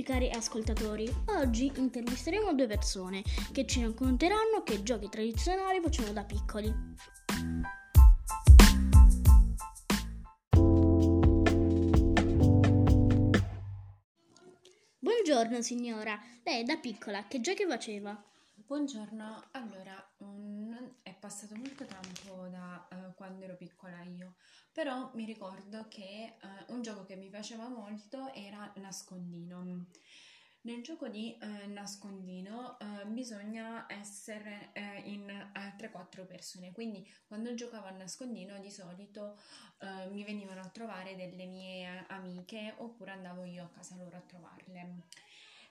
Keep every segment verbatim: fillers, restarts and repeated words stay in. nostri cari ascoltatori. Oggi intervisteremo due persone che ci racconteranno che giochi tradizionali facevano da piccoli. Buongiorno signora, lei da piccola che giochi faceva? Buongiorno, allora um, è passato molto tempo da uh, quando ero piccola io, però mi ricordo che uh, un gioco che mi piaceva molto era nascondino. Nel gioco di uh, nascondino uh, bisogna essere uh, in uh, tre quattro persone, quindi quando giocavo a nascondino di solito uh, mi venivano a trovare delle mie amiche oppure andavo io a casa loro a trovarle.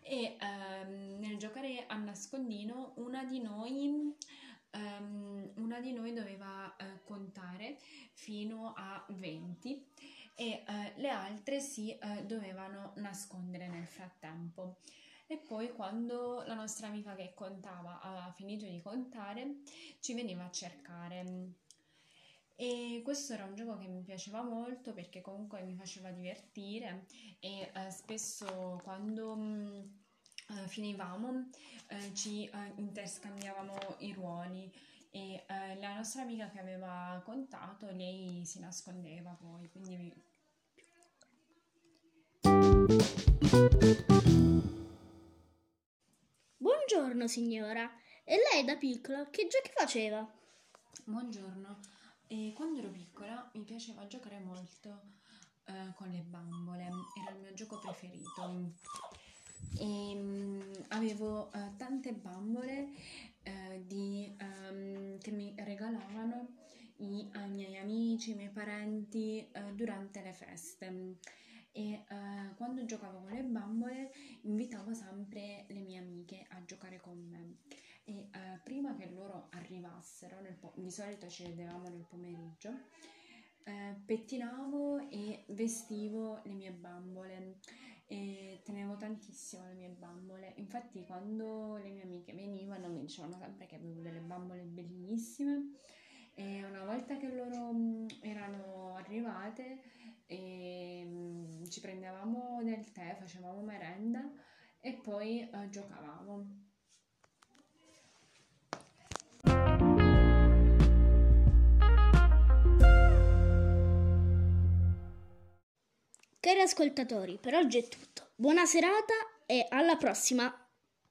E ehm, nel giocare a nascondino una di noi, ehm, una di noi doveva eh, contare fino a venti e eh, le altre si eh, dovevano nascondere nel frattempo. E poi quando la nostra amica che contava aveva finito di contare ci veniva a cercare. E questo era un gioco che mi piaceva molto perché comunque mi faceva divertire e eh, spesso quando mh, eh, finivamo eh, ci eh, interscambiavamo i ruoli e eh, la nostra amica che aveva contato, lei si nascondeva poi, quindi mi... Buongiorno signora, e lei da piccola che giochi faceva? Buongiorno. E quando ero piccola mi piaceva giocare molto eh, con le bambole, era il mio gioco preferito. E, um, avevo uh, tante bambole uh, di, um, che mi regalavano i, i miei amici, i miei parenti uh, durante le feste. E uh, quando giocavo con le bambole invitavo sempre le mie amiche a giocare con me. E eh, prima che loro arrivassero, nel po- di solito ci vedevamo nel pomeriggio, eh, pettinavo e vestivo le mie bambole e tenevo tantissimo le mie bambole. Infatti quando le mie amiche venivano mi dicevano sempre che avevo delle bambole bellissime e una volta che loro mh, erano arrivate e, mh, ci prendevamo del tè, facevamo merenda e poi eh, giocavamo. Cari ascoltatori, per oggi è tutto. Buona serata e alla prossima!